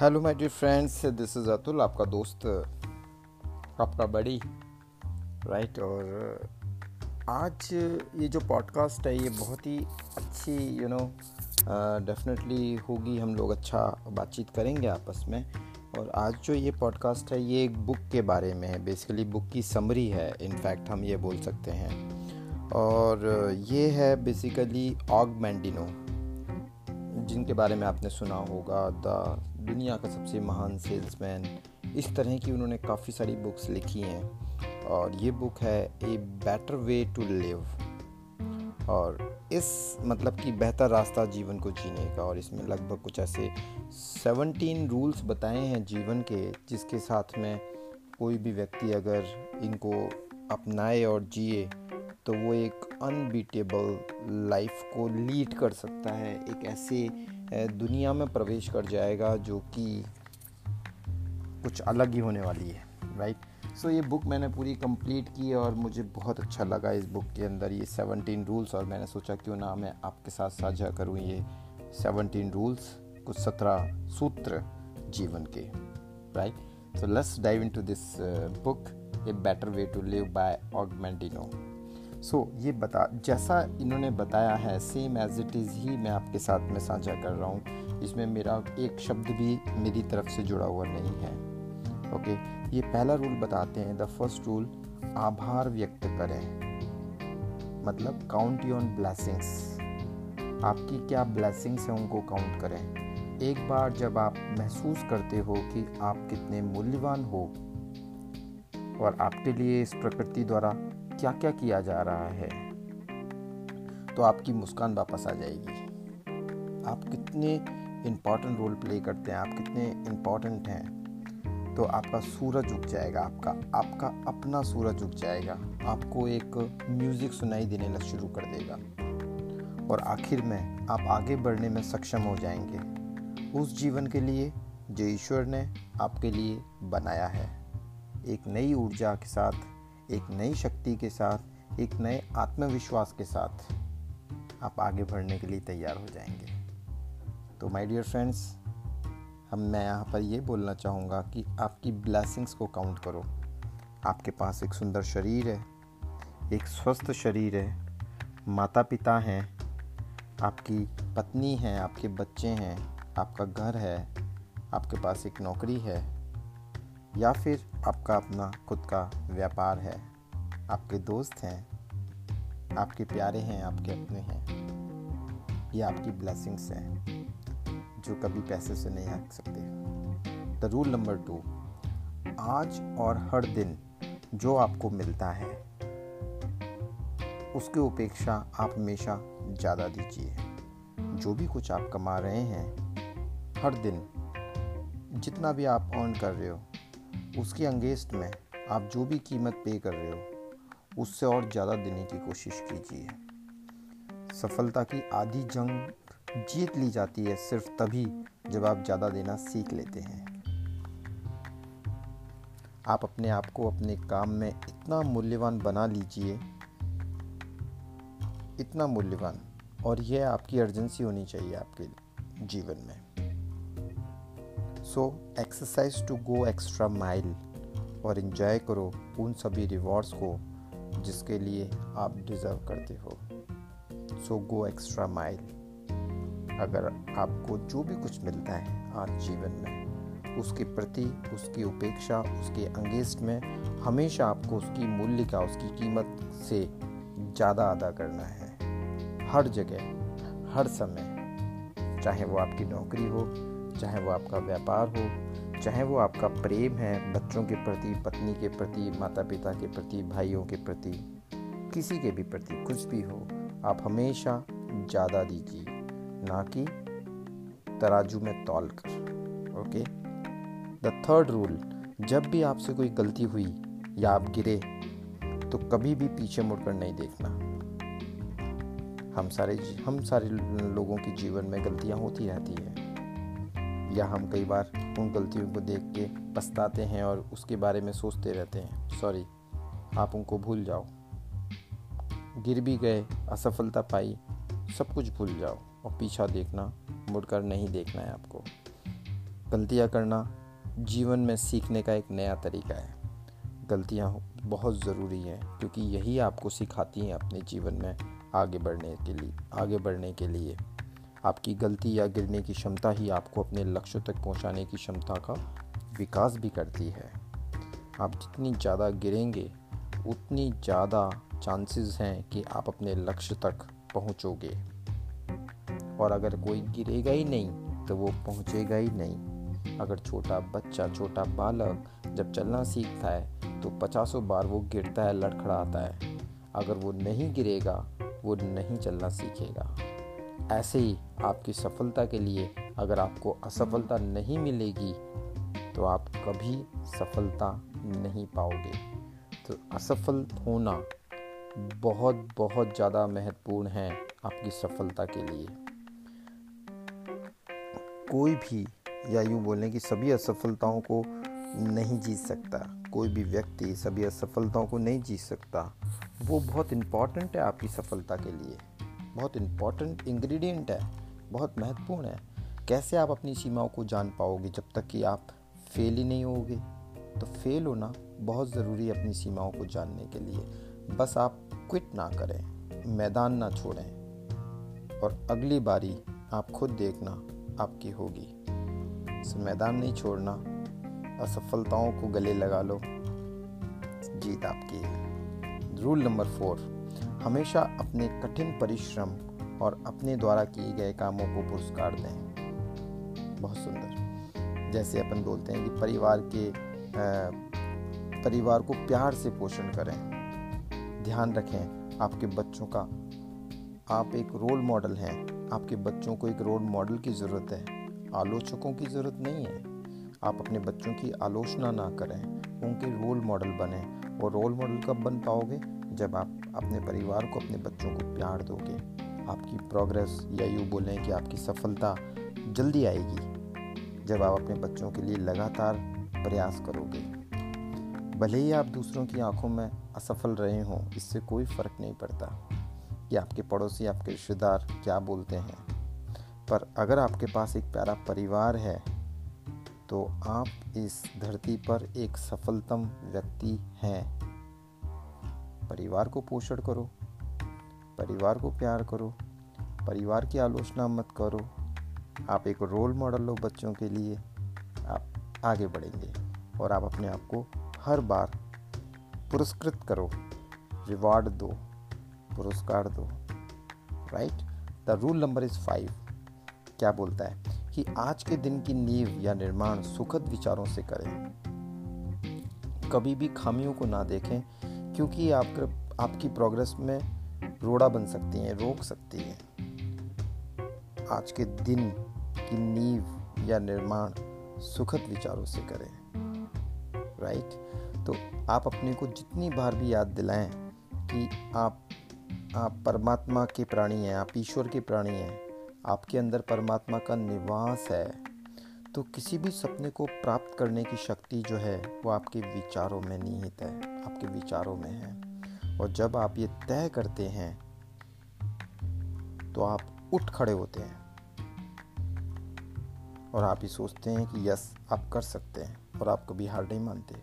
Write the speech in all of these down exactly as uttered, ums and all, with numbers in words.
Hello my dear friends, this is Atul, आपका दोस्त, आपका बड़ी, राइट। और आज ये जो पॉडकास्ट है ये बहुत ही अच्छी, यू नो, डेफिनेटली होगी। हम लोग अच्छा बातचीत करेंगे आपस में। और आज जो ये पॉडकास्ट है ये एक बुक के बारे में है, बेसिकली बुक की समरी है, इनफैक्ट हम ये बोल सकते हैं। और ये है बेसिकली ऑग मैंडिनो, जिनके बारे में आपने सुना होगा, द दुनिया का सबसे महान सेल्समैन। इस तरह की उन्होंने काफ़ी सारी बुक्स लिखी हैं। और ये बुक है a better way to live, और इस मतलब कि बेहतर रास्ता जीवन को जीने का। और इसमें लगभग कुछ ऐसे सत्रह रूल्स बताए हैं जीवन के, जिसके साथ में कोई भी व्यक्ति अगर इनको अपनाए और जिए तो वो एक अनबीटेबल लाइफ को लीड कर सकता है, एक ऐसे दुनिया में प्रवेश कर जाएगा जो कि कुछ अलग ही होने वाली है, राइट। सो so, ये बुक मैंने पूरी कंप्लीट की और मुझे बहुत अच्छा लगा इस बुक के अंदर ये सत्रह रूल्स। और मैंने सोचा क्यों ना मैं आपके साथ साझा करूँ ये सत्रह रूल्स, कुछ सत्रह सूत्र जीवन के, right. So let's dive into this book, a better way to live by Og Mandino. So so, ये बता जैसा इन्होंने बताया है, सेम एज इट इज़ ही मैं आपके साथ में साझा कर रहा हूँ। इसमें मेरा एक शब्द भी मेरी तरफ से जुड़ा हुआ नहीं है, ओके okay? ये पहला रूल बताते हैं, द फर्स्ट रूल, आभार व्यक्त करें, मतलब काउंट योर ब्लेसिंग्स, आपकी क्या ब्लेसिंग्स हैं उनको काउंट करें। एक बार जब आप महसूस करते हो कि आप कितने मूल्यवान हो और आपके लिए इस प्रकृति द्वारा क्या क्या किया जा रहा है, तो आपकी मुस्कान वापस आ जाएगी। आप कितने इम्पॉर्टेंट रोल प्ले करते हैं, आप कितने इम्पॉर्टेंट हैं, तो आपका सूरज उग जाएगा, आपका आपका अपना सूरज उग जाएगा, आपको एक म्यूज़िक सुनाई देने लग शुरू कर देगा और आखिर में आप आगे बढ़ने में सक्षम हो जाएंगे उस जीवन के लिए जो ईश्वर ने आपके लिए बनाया है, एक नई ऊर्जा के साथ, एक नई शक्ति के साथ, एक नए आत्मविश्वास के साथ आप आगे बढ़ने के लिए तैयार हो जाएंगे। तो माय डियर फ्रेंड्स, हम मैं यहाँ पर ये बोलना चाहूँगा कि आपकी ब्लेसिंग्स को काउंट करो। आपके पास एक सुंदर शरीर है, एक स्वस्थ शरीर है, माता पिता हैं, आपकी पत्नी है, आपके बच्चे हैं, आपका घर है, आपके पास एक नौकरी है, या फिर आपका अपना खुद का व्यापार है, आपके दोस्त हैं, आपके प्यारे हैं, आपके अपने हैं। ये आपकी ब्लेसिंग्स हैं जो कभी पैसे से नहीं आंक सकते। द रूल नंबर टू, आज और हर दिन जो आपको मिलता है उसके अपेक्षा आप हमेशा ज़्यादा दीजिए। जो भी कुछ आप कमा रहे हैं हर दिन, जितना भी आप अर्न कर रहे हो, उसकी अंगेस्ट में आप जो भी कीमत पे कर रहे हो उससे और ज़्यादा देने की कोशिश कीजिए। सफलता की आधी जंग जीत ली जाती है सिर्फ तभी जब आप ज़्यादा देना सीख लेते हैं। आप अपने आप को अपने काम में इतना मूल्यवान बना लीजिए, इतना मूल्यवान, और यह आपकी अर्जेंसी होनी चाहिए आपके जीवन में। So exercise to go extra mile, और इन्जॉय करो उन सभी रिवॉर्ड्स को जिसके लिए आप डिज़र्व करते हो। So go extra mile. अगर आपको जो भी कुछ मिलता है आज जीवन में, उसके प्रति, उसकी उपेक्षा, उसके अंगेस्ट में हमेशा आपको उसकी मूल्य का, उसकी कीमत से ज़्यादा अदा करना है, हर जगह, हर समय, चाहे वो आपकी नौकरी हो, चाहे वो आपका व्यापार हो, चाहे वो आपका प्रेम है बच्चों के प्रति, पत्नी के प्रति, माता पिता के प्रति, भाइयों के प्रति, किसी के भी प्रति, कुछ भी हो, आप हमेशा ज़्यादा दीजिए, ना कि तराजू में तौल कर, ओके। द थर्ड रूल, जब भी आपसे कोई गलती हुई या आप गिरे तो कभी भी पीछे मुड़कर नहीं देखना। हम सारे हम सारे लोगों के जीवन में गलतियाँ होती रहती है, या हम कई बार उन गलतियों को देख के पछताते हैं और उसके बारे में सोचते रहते हैं। सॉरी, आप उनको भूल जाओ, गिर भी गए, असफलता पाई, सब कुछ भूल जाओ और पीछा देखना, मुड़कर नहीं देखना है आपको। गलतियाँ करना जीवन में सीखने का एक नया तरीका है। गलतियाँ बहुत ज़रूरी हैं क्योंकि यही आपको सिखाती हैं अपने जीवन में आगे बढ़ने के लिए आगे बढ़ने के लिए आपकी गलती या गिरने की क्षमता ही आपको अपने लक्ष्यों तक पहुंचाने की क्षमता का विकास भी करती है। आप जितनी ज़्यादा गिरेंगे उतनी ज़्यादा चांसेस हैं कि आप अपने लक्ष्य तक पहुंचोगे, और अगर कोई गिरेगा ही नहीं तो वो पहुंचेगा ही नहीं। अगर छोटा बच्चा छोटा बालक जब चलना सीखता है तो पचासों बार वो गिरता है, लड़खड़ाता है। अगर वो नहीं गिरेगा वो नहीं चलना सीखेगा। ऐसे ही आपकी सफलता के लिए अगर आपको असफलता नहीं मिलेगी तो आप कभी सफलता नहीं पाओगे। तो असफल होना बहुत बहुत ज़्यादा महत्वपूर्ण है आपकी सफलता के लिए। कोई भी, या यूँ बोलें कि सभी असफलताओं को नहीं जीत सकता, कोई भी व्यक्ति सभी असफलताओं को नहीं जीत सकता। वो बहुत इम्पॉर्टेंट है आपकी सफलता के लिए, बहुत इम्पॉर्टेंट इंग्रेडिएंट है, बहुत महत्वपूर्ण है। कैसे आप अपनी सीमाओं को जान पाओगे? जब तक कि आप फेल ही नहीं होगे। तो फेल होना बहुत ज़रूरी है अपनी सीमाओं को जानने के लिए। बस आप क्विट ना करें, मैदान ना छोड़ें, और अगली बारी आप खुद देखना आपकी होगी। इस मैदान नहीं छोड़ना, असफलताओं को गले लगा लो, जीत आपकी है। रूल नंबर फोर, हमेशा अपने कठिन परिश्रम और अपने द्वारा किए गए कामों को पुरस्कार दें। बहुत सुंदर। जैसे अपन बोलते हैं कि परिवार के आ, परिवार को प्यार से पोषण करें। ध्यान रखें आपके बच्चों का, आप एक रोल मॉडल हैं। आपके बच्चों को एक रोल मॉडल की ज़रूरत है, आलोचकों की ज़रूरत नहीं है। आप अपने बच्चों की आलोचना ना करें, उनके रोल मॉडल बने। और रोल मॉडल कब बन पाओगे? जब आप अपने परिवार को, अपने बच्चों को प्यार दोगे। आपकी प्रोग्रेस, या यूँ बोलें कि आपकी सफलता जल्दी आएगी जब आप अपने बच्चों के लिए लगातार प्रयास करोगे। भले ही आप दूसरों की आंखों में असफल रहे हों, इससे कोई फ़र्क नहीं पड़ता कि आपके पड़ोसी, आपके रिश्तेदार क्या बोलते हैं। पर अगर आपके पास एक प्यारा परिवार है तो आप इस धरती पर एक सफलतम व्यक्ति हैं। परिवार को पोषण करो, परिवार को प्यार करो, परिवार की आलोचना मत करो। आप एक रोल मॉडल हो बच्चों के लिए, आप आगे बढ़ेंगे। और आप अपने आप को हर बार पुरस्कृत करो, रिवार्ड दो, पुरस्कार दो। Right. The rule number is five क्या बोलता है कि आज के दिन की नींव या निर्माण सुखद विचारों से करें। कभी भी खामियों को ना देखें, क्योंकि आपके आपकी प्रोग्रेस में रोड़ा बन सकती हैं, रोक सकती हैं। आज के दिन की नींव या निर्माण सुखद विचारों से करें। राइट। तो आप अपने को जितनी बार भी याद दिलाएं कि आप आप परमात्मा के प्राणी हैं, आप ईश्वर के प्राणी हैं, आपके अंदर परमात्मा का निवास है। तो किसी भी सपने को प्राप्त करने की शक्ति जो है वो आपके विचारों में निहित है, आपके विचारों में है। और जब आप ये तय करते हैं तो आप उठ खड़े होते हैं और आप ये सोचते हैं कि यस, आप कर सकते हैं, और आप कभी हार नहीं मानते।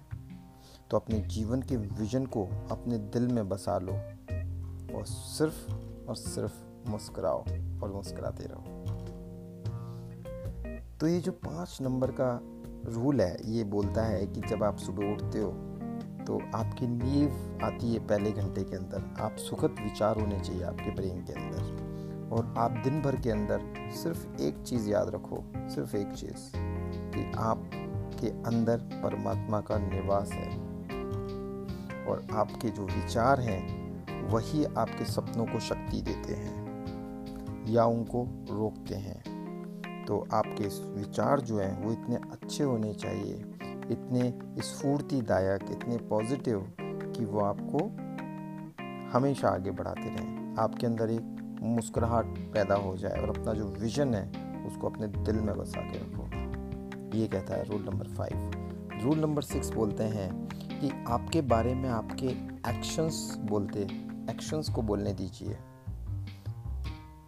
तो अपने जीवन के विजन को अपने दिल में बसा लो और सिर्फ और सिर्फ मुस्कुराओ और मुस्कुराते रहो। तो ये जो पाँच नंबर का रूल है, ये बोलता है कि जब आप सुबह उठते हो तो आपकी नींव आती है पहले घंटे के अंदर। आप सुखद विचार होने चाहिए आपके ब्रेन के अंदर। और आप दिन भर के अंदर सिर्फ एक चीज़ याद रखो, सिर्फ एक चीज़, कि आपके अंदर परमात्मा का निवास है। और आपके जो विचार हैं वही आपके सपनों को शक्ति देते हैं या उनको रोकते हैं। तो आपके विचार जो हैं वो इतने अच्छे होने चाहिए, इतने स्फूर्तिदायक, इतने पॉजिटिव कि वो आपको हमेशा आगे बढ़ाते रहें। आपके अंदर एक मुस्कुराहट पैदा हो जाए और अपना जो विजन है उसको अपने दिल में बसा के रखो। ये कहता है rule number five. Rule number six बोलते हैं कि आपके बारे में आपके एक्शंस बोलते एक्शंस को बोलने दीजिए।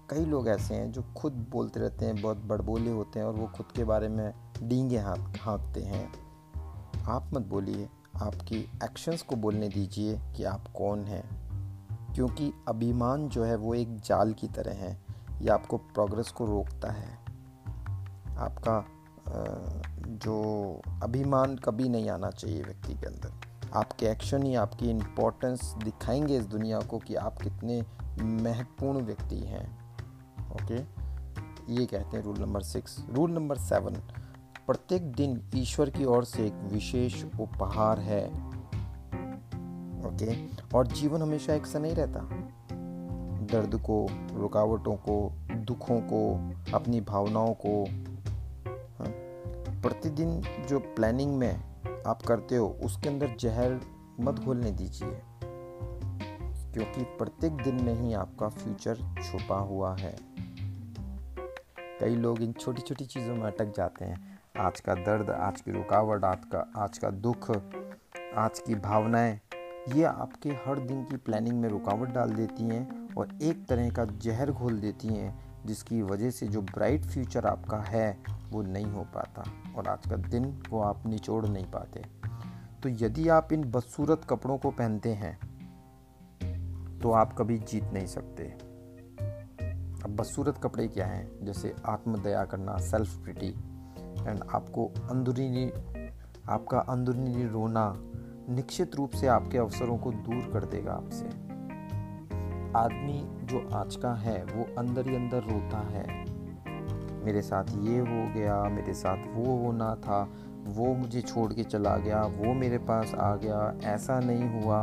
कई लोग ऐसे हैं जो खुद बोलते रहते हैं, बहुत बड़बोले होते हैं, और वो खुद के बारे में डींगे हाँक हाँकते हैं। आप मत बोलिए, आपकी एक्शंस को बोलने दीजिए कि आप कौन हैं, क्योंकि अभिमान जो है वो एक जाल की तरह है। ये आपको प्रोग्रेस को रोकता है। आपका जो अभिमान कभी नहीं आना चाहिए व्यक्ति के अंदर। आपके एक्शन ही आपकी इम्पोर्टेंस दिखाएंगे इस दुनिया को कि आप कितने महत्वपूर्ण व्यक्ति हैं। ओके, ये कहते हैं rule number six. Rule number seven, प्रत्येक दिन ईश्वर की ओर से एक विशेष उपहार है। ओके, और जीवन हमेशा एक सा नहीं रहता। दर्द को, रुकावटों को, दुखों को, अपनी भावनाओं को प्रतिदिन जो प्लानिंग में आप करते हो उसके अंदर जहर मत घोलने दीजिए, क्योंकि प्रत्येक दिन में ही आपका फ्यूचर छुपा हुआ है। कई लोग इन छोटी छोटी चीज़ों में अटक जाते हैं। आज का दर्द, आज की रुकावट, आज का आज का दुख, आज की भावनाएं, ये आपके हर दिन की प्लानिंग में रुकावट डाल देती हैं और एक तरह का जहर घोल देती हैं, जिसकी वजह से जो ब्राइट फ्यूचर आपका है वो नहीं हो पाता और आज का दिन वो आप निचोड़ नहीं पाते। तो यदि आप इन बदसूरत कपड़ों को पहनते हैं तो आप कभी जीत नहीं सकते। अब बदसूरत कपड़े क्या हैं? जैसे आत्मदया करना, सेल्फ पिटी, एंड आपको अंदरूनी आपका अंदरूनी रोना निश्चित रूप से आपके अवसरों को दूर कर देगा आपसे। आदमी जो आज का है वो अंदर ही अंदर रोता है, मेरे साथ ये हो गया, मेरे साथ वो होना था, वो मुझे छोड़ के चला गया, वो मेरे पास आ गया, ऐसा नहीं हुआ,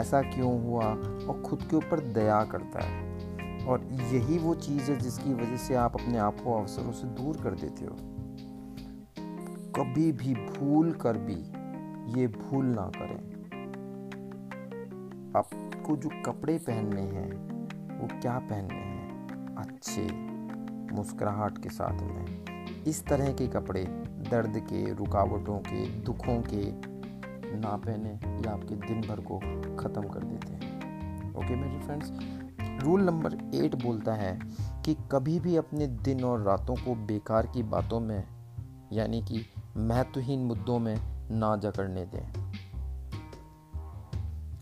ऐसा क्यों हुआ, और खुद के ऊपर दया करता है। और यही वो चीज़ है जिसकी वजह से आप अपने आप को अवसरों से दूर कर देते हो। कभी भी भूल कर भी ये भूल ना करें। आपको जो कपड़े पहनने हैं वो क्या पहनने हैं? अच्छे, मुस्कुराहट के साथ में। इस तरह के कपड़े दर्द के, रुकावटों के, दुखों के ना पहने, ये आपके दिन भर को ख़त्म कर देते हैं। ओके मेरे फ्रेंड्स, रूल नंबर एट बोलता है कि कभी भी अपने दिन और रातों को बेकार की बातों में, यानी कि महत्वहीन मुद्दों में ना जकड़ने दें।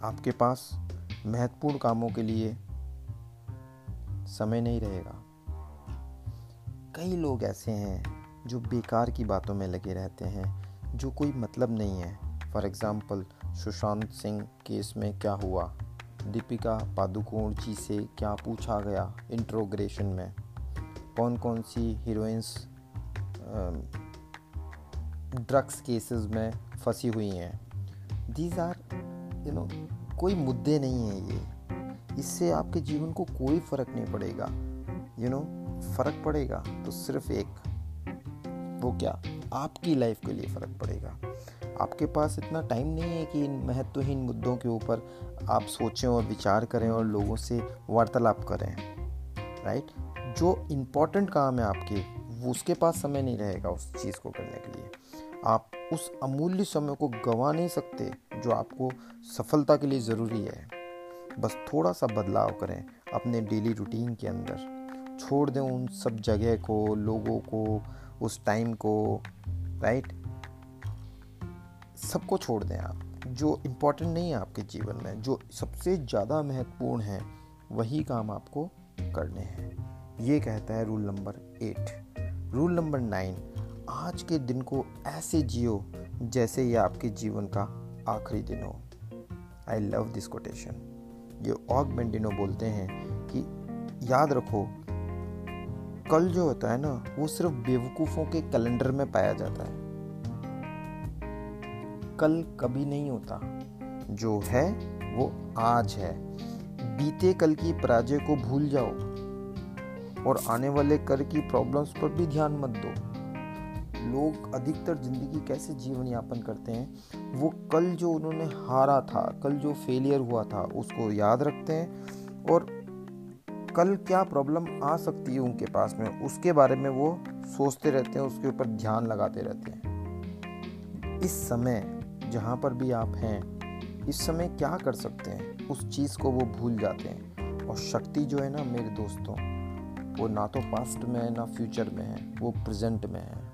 आपके पास महत्वपूर्ण कामों के लिए समय नहीं रहेगा। कई लोग ऐसे हैं जो बेकार की बातों में लगे रहते हैं, जो कोई मतलब नहीं है। For example, Sushant Singh case में क्या हुआ, दीपिका पादुकोण जी से क्या पूछा गया इंट्रोग्रेशन में, कौन कौन सी हीरोइंस ड्रग्स केसेस में फंसी हुई हैं। दीज आर यू नो कोई मुद्दे नहीं है ये। इससे आपके जीवन को कोई फ़र्क नहीं पड़ेगा। यू नो फ़र्क पड़ेगा तो सिर्फ एक, वो क्या, आपकी लाइफ के लिए फ़र्क पड़ेगा। आपके पास इतना टाइम नहीं है कि इन महत्वहीन मुद्दों के ऊपर आप सोचें और विचार करें और लोगों से वार्तालाप करें, राइट। जो इम्पोर्टेंट काम है आपके, वो उसके पास समय नहीं रहेगा उस चीज़ को करने के लिए। आप उस अमूल्य समय को गंवा नहीं सकते जो आपको सफलता के लिए ज़रूरी है। बस थोड़ा सा बदलाव करें अपने डेली रूटीन के अंदर। छोड़ दें उन सब जगह को, लोगों को, उस टाइम को, राइट, सबको छोड़ दें आप। जो इम्पोर्टेंट नहीं है आपके जीवन में, जो सबसे ज़्यादा महत्वपूर्ण है, वही काम आपको करने हैं। ये कहता है rule number eight. Rule number nine, आज के दिन को ऐसे जियो जैसे ये आपके जीवन का आखिरी दिन हो। I love this quotation. ये ऑग मंडिनो बोलते हैं कि याद रखो, कल जो होता है ना, वो सिर्फ बेवकूफ़ों के कैलेंडर में पाया जाता है। कल कभी नहीं होता। जो है वो आज है। बीते कल की पराजय को भूल जाओ और आने वाले कल की प्रॉब्लम्स पर भी ध्यान मत दो। लोग अधिकतर ज़िंदगी कैसे जीवन यापन करते हैं, वो कल जो उन्होंने हारा था, कल जो फेलियर हुआ था, उसको याद रखते हैं और कल क्या प्रॉब्लम आ सकती है उनके पास में, उसके बारे में वो सोचते रहते हैं, उसके ऊपर ध्यान लगाते रहते हैं। इस समय जहाँ पर भी आप हैं, इस समय क्या कर सकते हैं, उस चीज़ को वो भूल जाते हैं। और शक्ति जो है ना मेरे दोस्तों, वो ना तो पास्ट में है ना फ्यूचर में है, वो प्रेजेंट में है।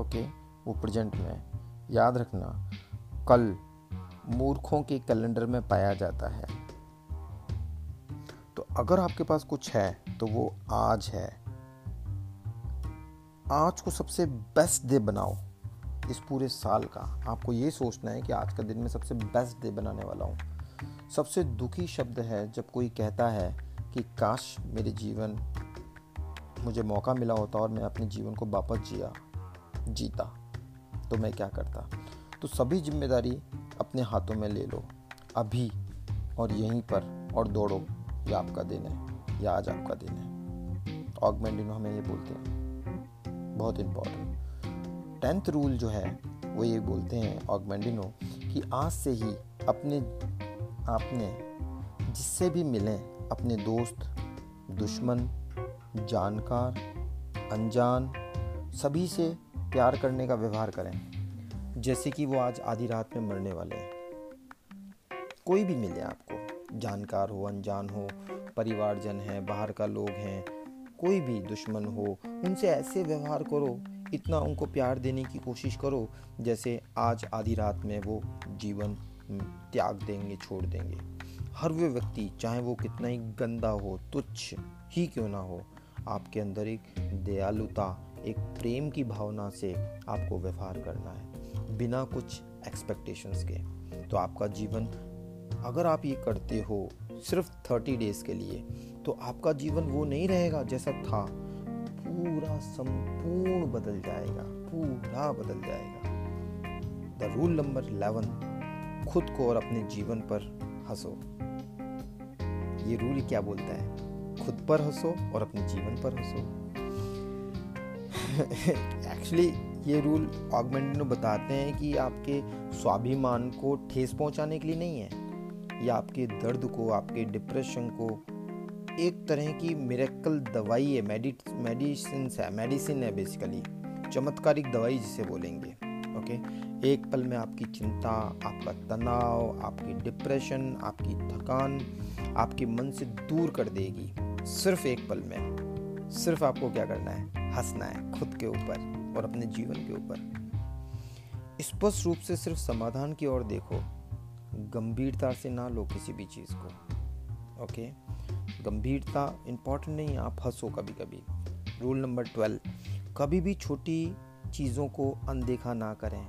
ओके वो प्रेजेंट में। याद रखना, कल मूर्खों के कैलेंडर में पाया जाता है। तो अगर आपके पास कुछ है तो वो आज है। आज को सबसे बेस्ट डे बनाओ इस पूरे साल का। आपको ये सोचना है कि आज का दिन मैं सबसे बेस्ट डे बनाने वाला हूँ। सबसे दुखी शब्द है जब कोई कहता है कि काश मेरे जीवन मुझे मौका मिला होता और मैं अपने जीवन को वापस जिया जीता तो मैं क्या करता। तो सभी जिम्मेदारी अपने हाथों में ले लो अभी और यहीं पर, और दौड़ो। यह आपका दिन है, यह आज आपका दिन है। ऑग मैंडिनो हमें ये बोलते हैं, बहुत इम्पोर्टेंट। टेंथ रूल जो है वो ये बोलते हैं ऑग मैंडिनो कि आज से ही अपने आपने जिससे भी मिलें, अपने दोस्त, दुश्मन, जानकार, अनजान, सभी से प्यार करने का व्यवहार करें, जैसे कि वो आज आधी रात में मरने वाले हैं। कोई भी मिले आपको, जानकार हो, अनजान हो, परिवारजन है, बाहर का लोग हैं, कोई भी दुश्मन हो, उनसे ऐसे व्यवहार करो, इतना उनको प्यार देने की कोशिश करो जैसे आज आधी रात में वो जीवन त्याग देंगे, छोड़ देंगे। हर वो व्यक्ति, चाहे वो कितना ही गंदा हो, तुच्छ ही क्यों ना हो, आपके अंदर एक दयालुता, एक प्रेम की भावना से आपको व्यवहार करना है, बिना कुछ एक्सपेक्टेशंस के। तो आपका जीवन, अगर आप ये करते हो सिर्फ तीस डेज के लिए, तो आपका जीवन वो नहीं रहेगा जैसा था, पूरा संपूर्ण बदल जाएगा, पूरा बदल जाएगा। द रूल नंबर ग्यारह, खुद को और अपने जीवन पर हंसो। ये रूल क्या बोलता है? खुद पर हंसो और अपने जीवन पर हंसो। एक्चुअली ये रूल ऑग मैंडिनो बताते हैं कि आपके स्वाभिमान को ठेस पहुंचाने के लिए नहीं है, या आपके दर्द को, आपके डिप्रेशन को, एक तरह की मिरेकल दवाई है, मेडिसिन है, मेडिसिन है बेसिकली, चमत्कारिक दवाई जिसे बोलेंगे। ओके, एक पल में आपकी चिंता, आपका तनाव, आपकी डिप्रेशन, आपकी थकान आपके मन से दूर कर देगी, सिर्फ एक पल में। सिर्फ आपको क्या करना है? हंसना है खुद के ऊपर और अपने जीवन के ऊपर। स्पष्ट रूप से सिर्फ समाधान की ओर देखो, गंभीरता से ना लो किसी भी चीज़ को। ओके, गंभीरता इम्पॉर्टेंट नहीं है, आप हंसो कभी कभी। रूल नंबर ट्वेल्व, कभी भी छोटी चीज़ों को अनदेखा ना करें,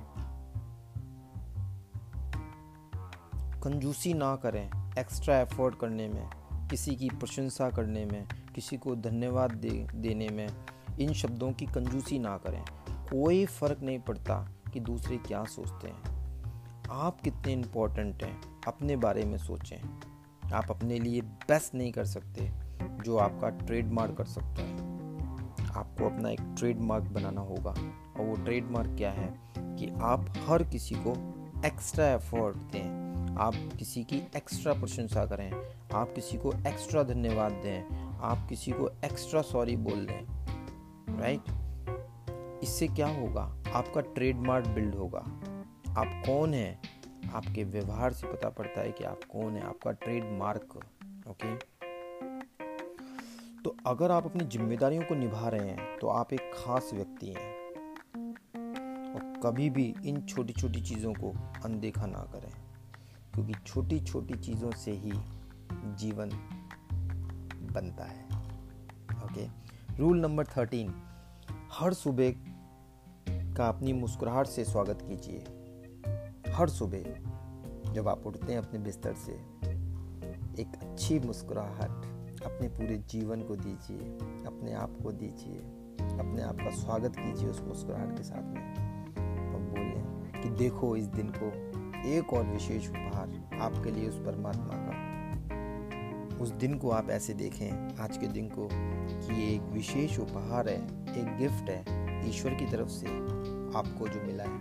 कंजूसी ना करें एक्स्ट्रा एफर्ट करने में, किसी की प्रशंसा करने में, किसी को धन्यवाद दे, देने में। इन शब्दों की कंजूसी ना करें। कोई फ़र्क नहीं पड़ता कि दूसरे क्या सोचते हैं, आप कितने इम्पोर्टेंट हैं अपने बारे में सोचें। आप अपने लिए बेस्ट नहीं कर सकते जो आपका ट्रेडमार्क कर सकता है। आपको अपना एक ट्रेडमार्क बनाना होगा, और वो ट्रेडमार्क क्या है कि आप हर किसी को एक्स्ट्रा एफर्ट दें, आप किसी की एक्स्ट्रा प्रशंसा करें, आप किसी को एक्स्ट्रा धन्यवाद दें, आप किसी को एक्स्ट्रा सॉरी बोल दें। राइट, इससे क्या होगा? आपका ट्रेडमार्क बिल्ड होगा। आप कौन हैं, आपके व्यवहार से पता पड़ता है कि आप कौन हैं, आपका ट्रेडमार्क। ओके, तो अगर आप अपनी जिम्मेदारियों को निभा रहे हैं तो आप एक खास व्यक्ति हैं, और कभी भी इन छोटी छोटी चीज़ों को अनदेखा ना करें, क्योंकि छोटी छोटी चीज़ों से ही जीवन बनता है। ओके, रूल नंबर थर्टीन, हर सुबह का अपनी मुस्कुराहट से स्वागत कीजिए। हर सुबह जब आप उठते हैं अपने बिस्तर से, एक अच्छी मुस्कुराहट अपने पूरे जीवन को दीजिए, अपने आप को दीजिए, अपने आप का स्वागत कीजिए उस मुस्कुराहट के साथ में। और बोलें कि देखो इस दिन को एक और विशेष उपहार आपके लिए उस परमात्मा का। उस दिन को आप ऐसे देखें, आज के दिन को, कि ये एक विशेष उपहार है, एक गिफ्ट है ईश्वर की तरफ से आपको जो मिला है।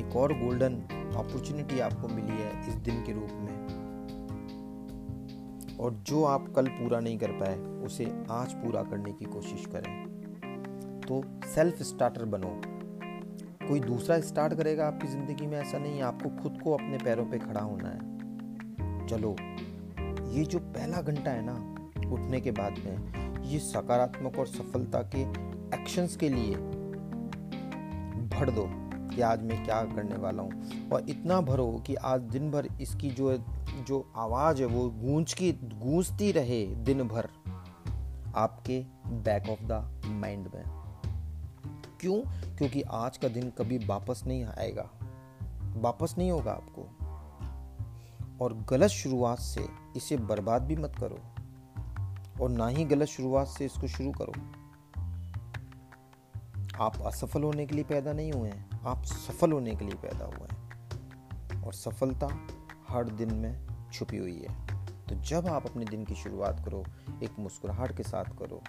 एक और गोल्डन अपॉर्चुनिटी आपको मिली है इस दिन के रूप में, और जो आप कल पूरा नहीं कर पाए उसे आज पूरा करने की कोशिश करें। तो सेल्फ स्टार्टर बनो। कोई दूसरा स्टार्ट करेगा आपकी ज़िंदगी में, ऐसा नहीं है। आपको खुद को अपने पैरों पे खड़ा होना है। चलो, ये जो पहला घंटा है ना उठने के बाद में, ये सकारात्मक और सफलता के एक्शंस के लिए भर दो कि आज मैं क्या करने वाला हूँ, और इतना भरो कि आज दिन भर इसकी जो जो आवाज़ है वो गूंज की गूंजती रहे दिन भर आपके बैक ऑफ द माइंड में। क्यों? क्योंकि आज का दिन कभी वापस नहीं आएगा, वापस नहीं होगा आपको। और गलत शुरुआत से इसे बर्बाद भी मत करो, और ना ही गलत शुरुआत से इसको शुरू करो। आप असफल होने के लिए पैदा नहीं हुए हैं, आप सफल होने के लिए पैदा हुए हैं, और सफलता हर दिन में छुपी हुई है। तो जब आप अपने दिन की शुरुआत करो, एक मुस्कुराहट के साथ करो,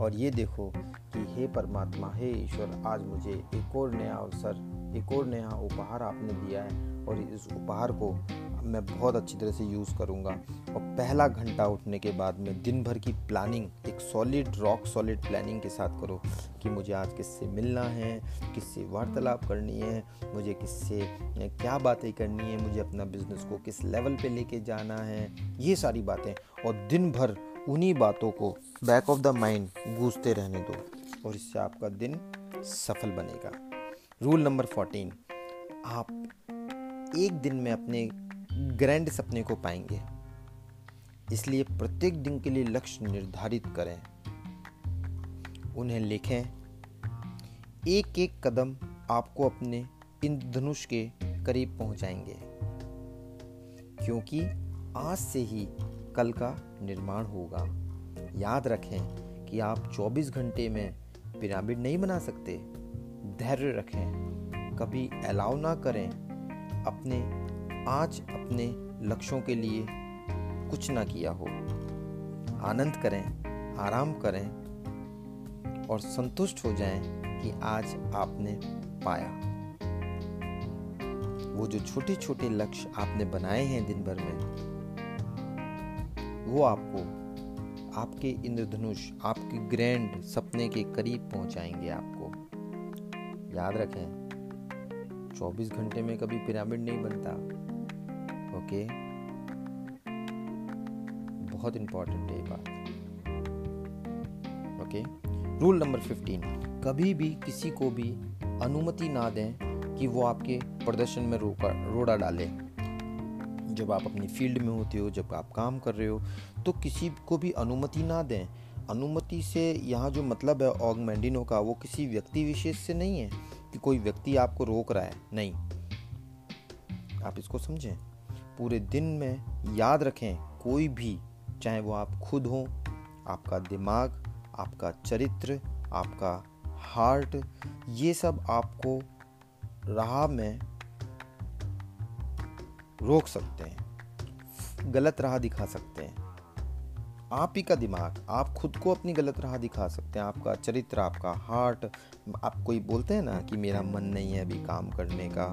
और ये देखो कि हे परमात्मा, हे ईश्वर, आज मुझे एक और नया अवसर, एक और नया उपहार आपने दिया है, और इस उपहार को मैं बहुत अच्छी तरह से यूज़ करूँगा। और पहला घंटा उठने के बाद में दिन भर की प्लानिंग एक सॉलिड रॉक सॉलिड प्लानिंग के साथ करो कि मुझे आज किससे मिलना है, किससे वार्तालाप करनी है, मुझे किससे क्या बातें करनी है, मुझे अपना बिजनेस को किस लेवल पे लेके जाना है, ये सारी बातें। और दिन भर उन्हीं बातों को बैक ऑफ द माइंड गूंजते रहने दो, और इससे आपका दिन सफल बनेगा। रूल नंबर चौदह, आप एक दिन में अपने ग्रैंड सपने को पाएंगे, इसलिए प्रत्येक दिन के लिए लक्ष्य निर्धारित करें, उन्हें लिखें। एक एक कदम आपको अपने इंद्रधनुष के करीब पहुंचाएंगे, क्योंकि आज से ही कल का निर्माण होगा। याद रखें कि आप चौबीस घंटे में पिरामिड नहीं बना सकते। धैर्य रखें, कभी अलाउ ना करें अपने आज अपने लक्ष्यों के लिए कुछ ना किया हो। आनंद करें, आराम करें, और संतुष्ट हो जाएं कि आज आपने पाया। वो जो छोटे छोटे लक्ष्य आपने बनाए हैं दिन भर में, वो आपको आपके इंद्रधनुष, आपके ग्रैंड सपने के करीब पहुंचाएंगे आपको। याद रखें, चौबीस घंटे में कभी पिरामिड नहीं बनता। Okay okay. बहुत इंपॉर्टेंट है ये बात। ओके, रूल नंबर पंद्रह, कभी भी किसी को भी अनुमति ना दें कि वो आपके प्रदर्शन में रोका रोड़ा डाले। जब आप अपनी फील्ड में होते हो, जब आप काम कर रहे हो, तो किसी को भी अनुमति ना दें। अनुमति से यहाँ जो मतलब है ऑग मैंडिनो का, वो किसी व्यक्ति विशेष से नहीं है कि कोई व्यक्ति आपको रोक रहा है, नहीं। आप इसको समझें। पूरे दिन में याद रखें, कोई भी, चाहे वो आप खुद हो, आपका दिमाग, आपका चरित्र, आपका हार्ट, ये सब आपको राह में रोक सकते हैं, गलत राह दिखा सकते हैं। आप ही का दिमाग, आप खुद को अपनी गलत राह दिखा सकते हैं, आपका चरित्र, आपका हार्ट। आप कोई बोलते हैं ना कि मेरा मन नहीं है अभी काम करने का,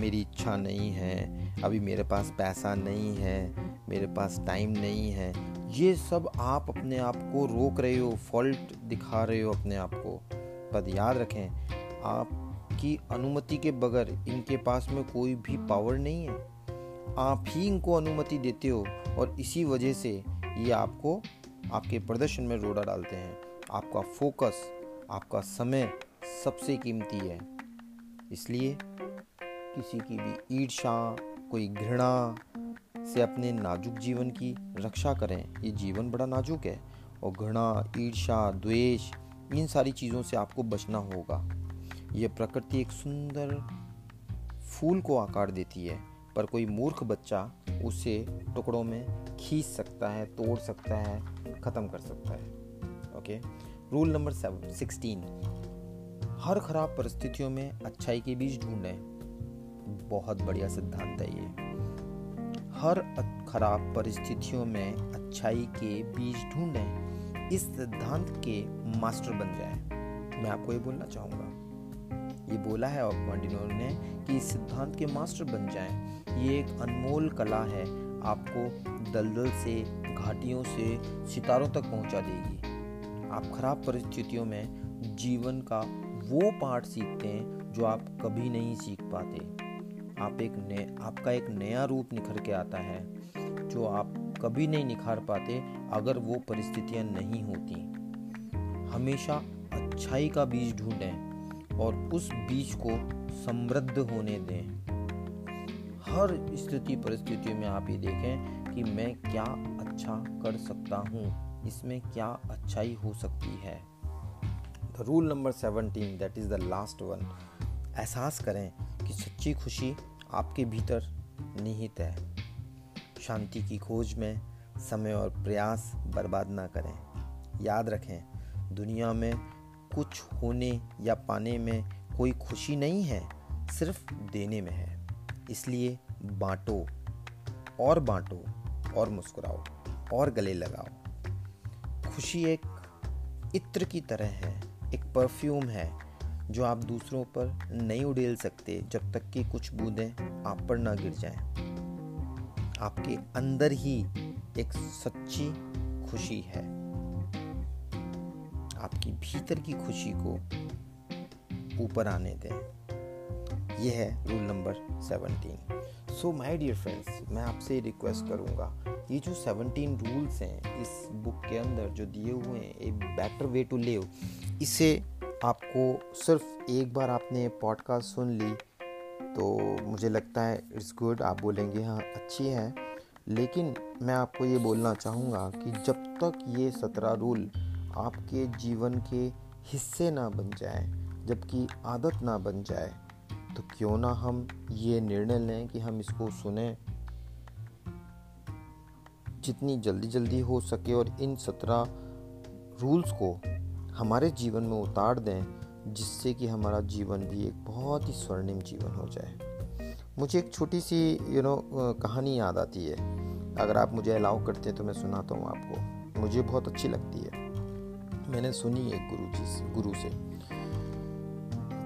मेरी इच्छा नहीं है अभी, मेरे पास पैसा नहीं है, मेरे पास टाइम नहीं है, ये सब आप अपने आप को रोक रहे हो, फॉल्ट दिखा रहे हो अपने आप को। पर याद रखें, आपकी अनुमति के बगैर इनके पास में कोई भी पावर नहीं है। आप ही इनको अनुमति देते हो, और इसी वजह से ये आपको आपके प्रदर्शन में रोड़ा डालते हैं। आपका फोकस, आपका समय सबसे कीमती है, इसलिए किसी की भी ईर्ष्या, कोई घृणा से अपने नाजुक जीवन की रक्षा करें। ये जीवन बड़ा नाजुक है, और घृणा, ईर्ष्या, द्वेष, इन सारी चीज़ों से आपको बचना होगा। ये प्रकृति एक सुंदर फूल को आकार देती है, पर कोई मूर्ख बच्चा उसे टुकड़ों में खींच सकता है, तोड़ सकता है, ख़त्म कर सकता है। ओके, रूल नंबर सोलह, हर खराब परिस्थितियों में अच्छाई के बीज ढूंढें। बहुत बढ़िया सिद्धांत है ये। हर खराब परिस्थितियों में अच्छाई के बीज ढूंढें, इस सिद्धांत के मास्टर बन जाएं। मैं आपको ये बोलना चाहूँगा, ये बोला है ऑग मंडिनो ने कि इस सिद्धांत के मास्टर बन जाएं। ये एक अनमोल कला है, आपको दलदल से, घाटियों से सितारों तक पहुँचा देगी। आप खराब परिस्थितियों में जीवन का वो पार्ट सीखते हैं जो आप कभी नहीं सीख पाते। आप एक नए आपका एक नया रूप निखर के आता है जो आप कभी नहीं निखार पाते अगर वो परिस्थितियां नहीं होती। हमेशा अच्छाई का बीज ढूंढें, और उस बीज को समृद्ध होने दें। हर स्थिति परिस्थितियों में आप ये देखें कि मैं क्या अच्छा कर सकता हूँ, इसमें क्या अच्छाई हो सकती है। The rule number seventeen, that is the last one, एहसास करें कि सच्ची खुशी आपके भीतर निहित है। शांति की खोज में समय और प्रयास बर्बाद ना करें। याद रखें, दुनिया में कुछ होने या पाने में कोई खुशी नहीं है, सिर्फ देने में है। इसलिए बांटो और बांटो और मुस्कुराओ और गले लगाओ। खुशी एक इत्र की तरह है, एक परफ्यूम है जो आप दूसरों पर नहीं उड़ेल सकते जब तक कि कुछ बूंदें आप पर ना गिर जाएं। आपके अंदर ही एक सच्ची खुशी है। आपकी भीतर की खुशी को ऊपर आने दें। ये है rule number seventeen. So my dear friends, मैं आपसे रिक्वेस्ट करूँगा, ये जो सेवनटीन रूल्स हैं इस बुक के अंदर जो दिए हुए हैं, a better way to live, इसे आपको सिर्फ एक बार आपने पॉडकास्ट सुन ली तो मुझे लगता है इट्स गुड, आप बोलेंगे हाँ अच्छी है। लेकिन मैं आपको ये बोलना चाहूँगा कि जब तक ये सत्रह रूल आपके जीवन के हिस्से ना बन जाए, जबकि आदत ना बन जाए, तो क्यों ना हम ये निर्णय लें कि हम इसको सुनें जितनी जल्दी जल्दी हो सके और इन सत्रह रूल्स को हमारे जीवन में उतार दें, जिससे कि हमारा जीवन भी एक बहुत ही स्वर्णिम जीवन हो जाए। मुझे एक छोटी सी यू नो कहानी याद आती है, अगर आप मुझे अलाउ करते हैं तो मैं सुनाता हूँ आपको, मुझे बहुत अच्छी लगती है। मैंने सुनी एक गुरु जी से गुरु से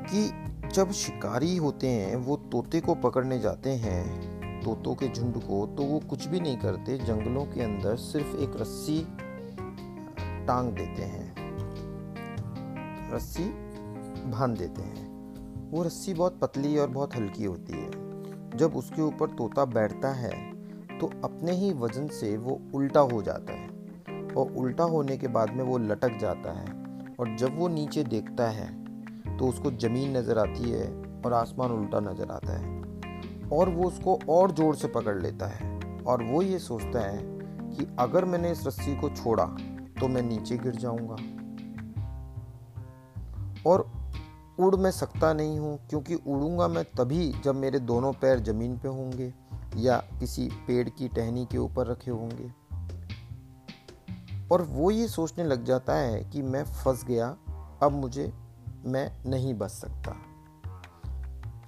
कि जब शिकारी होते हैं वो तोते को पकड़ने जाते हैं, तोतों के झुंड को, तो वो कुछ भी नहीं करते, जंगलों के अंदर सिर्फ एक रस्सी टांग देते हैं, रस्सी बांध देते हैं। वो रस्सी बहुत पतली और बहुत हल्की होती है। जब उसके ऊपर तोता बैठता है तो अपने ही वजन से वो उल्टा हो जाता है, और उल्टा होने के बाद में वो लटक जाता है, और जब वो नीचे देखता है तो उसको ज़मीन नज़र आती है और आसमान उल्टा नज़र आता है, और वो उसको और ज़ोर से पकड़ लेता है, और वो ये सोचता है कि अगर मैंने इस रस्सी को छोड़ा तो मैं नीचे गिर जाऊंगा और उड़ मैं सकता नहीं हूँ, क्योंकि उड़ूंगा मैं तभी जब मेरे दोनों पैर ज़मीन पे होंगे या किसी पेड़ की टहनी के ऊपर रखे होंगे। और वो ये सोचने लग जाता है कि मैं फंस गया, अब मुझे मैं नहीं बच सकता।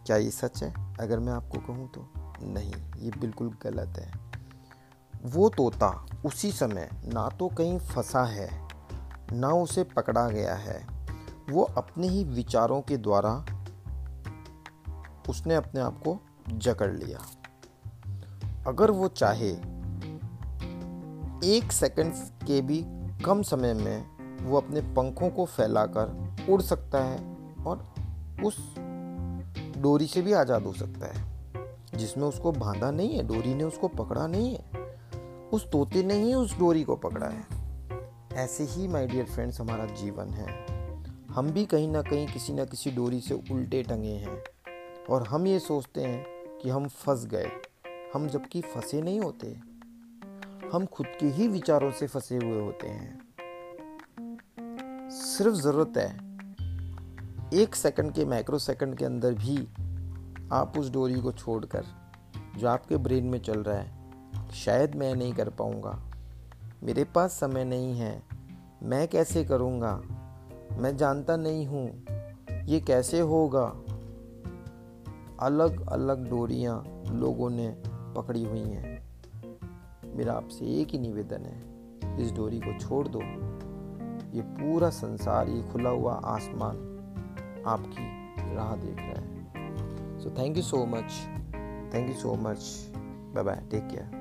क्या ये सच है? अगर मैं आपको कहूँ तो नहीं, ये बिल्कुल गलत है। वो तोता उसी समय ना तो कहीं फंसा है, ना उसे पकड़ा गया है, वो अपने ही विचारों के द्वारा उसने अपने आप को जकड़ लिया। अगर वो चाहे एक सेकंड के भी कम समय में वो अपने पंखों को फैलाकर उड़ सकता है और उस डोरी से भी आज़ाद हो सकता है जिसमें उसको बांधा नहीं है, डोरी ने उसको पकड़ा नहीं है, उस तोते ने ही उस डोरी को पकड़ा है। ऐसे ही माय डियर फ्रेंड्स हमारा जीवन है, हम भी कहीं ना कहीं किसी ना किसी डोरी से उल्टे टंगे हैं, और हम ये सोचते हैं कि हम फंस गए, हम जबकि फंसे नहीं होते, हम खुद के ही विचारों से फंसे हुए होते हैं। सिर्फ ज़रूरत है एक सेकंड के, माइक्रो सेकंड के अंदर भी आप उस डोरी को छोड़कर जो आपके ब्रेन में चल रहा है, शायद मैं नहीं कर पाऊँगा, मेरे पास समय नहीं है, मैं कैसे करूँगा, मैं जानता नहीं हूँ, ये कैसे होगा, अलग अलग डोरियाँ लोगों ने पकड़ी हुई हैं। मेरा आपसे एक ही निवेदन है, इस डोरी को छोड़ दो। ये पूरा संसार, ये खुला हुआ आसमान आपकी राह देख रहा है। So thank you so much, thank you so much, bye bye, take care.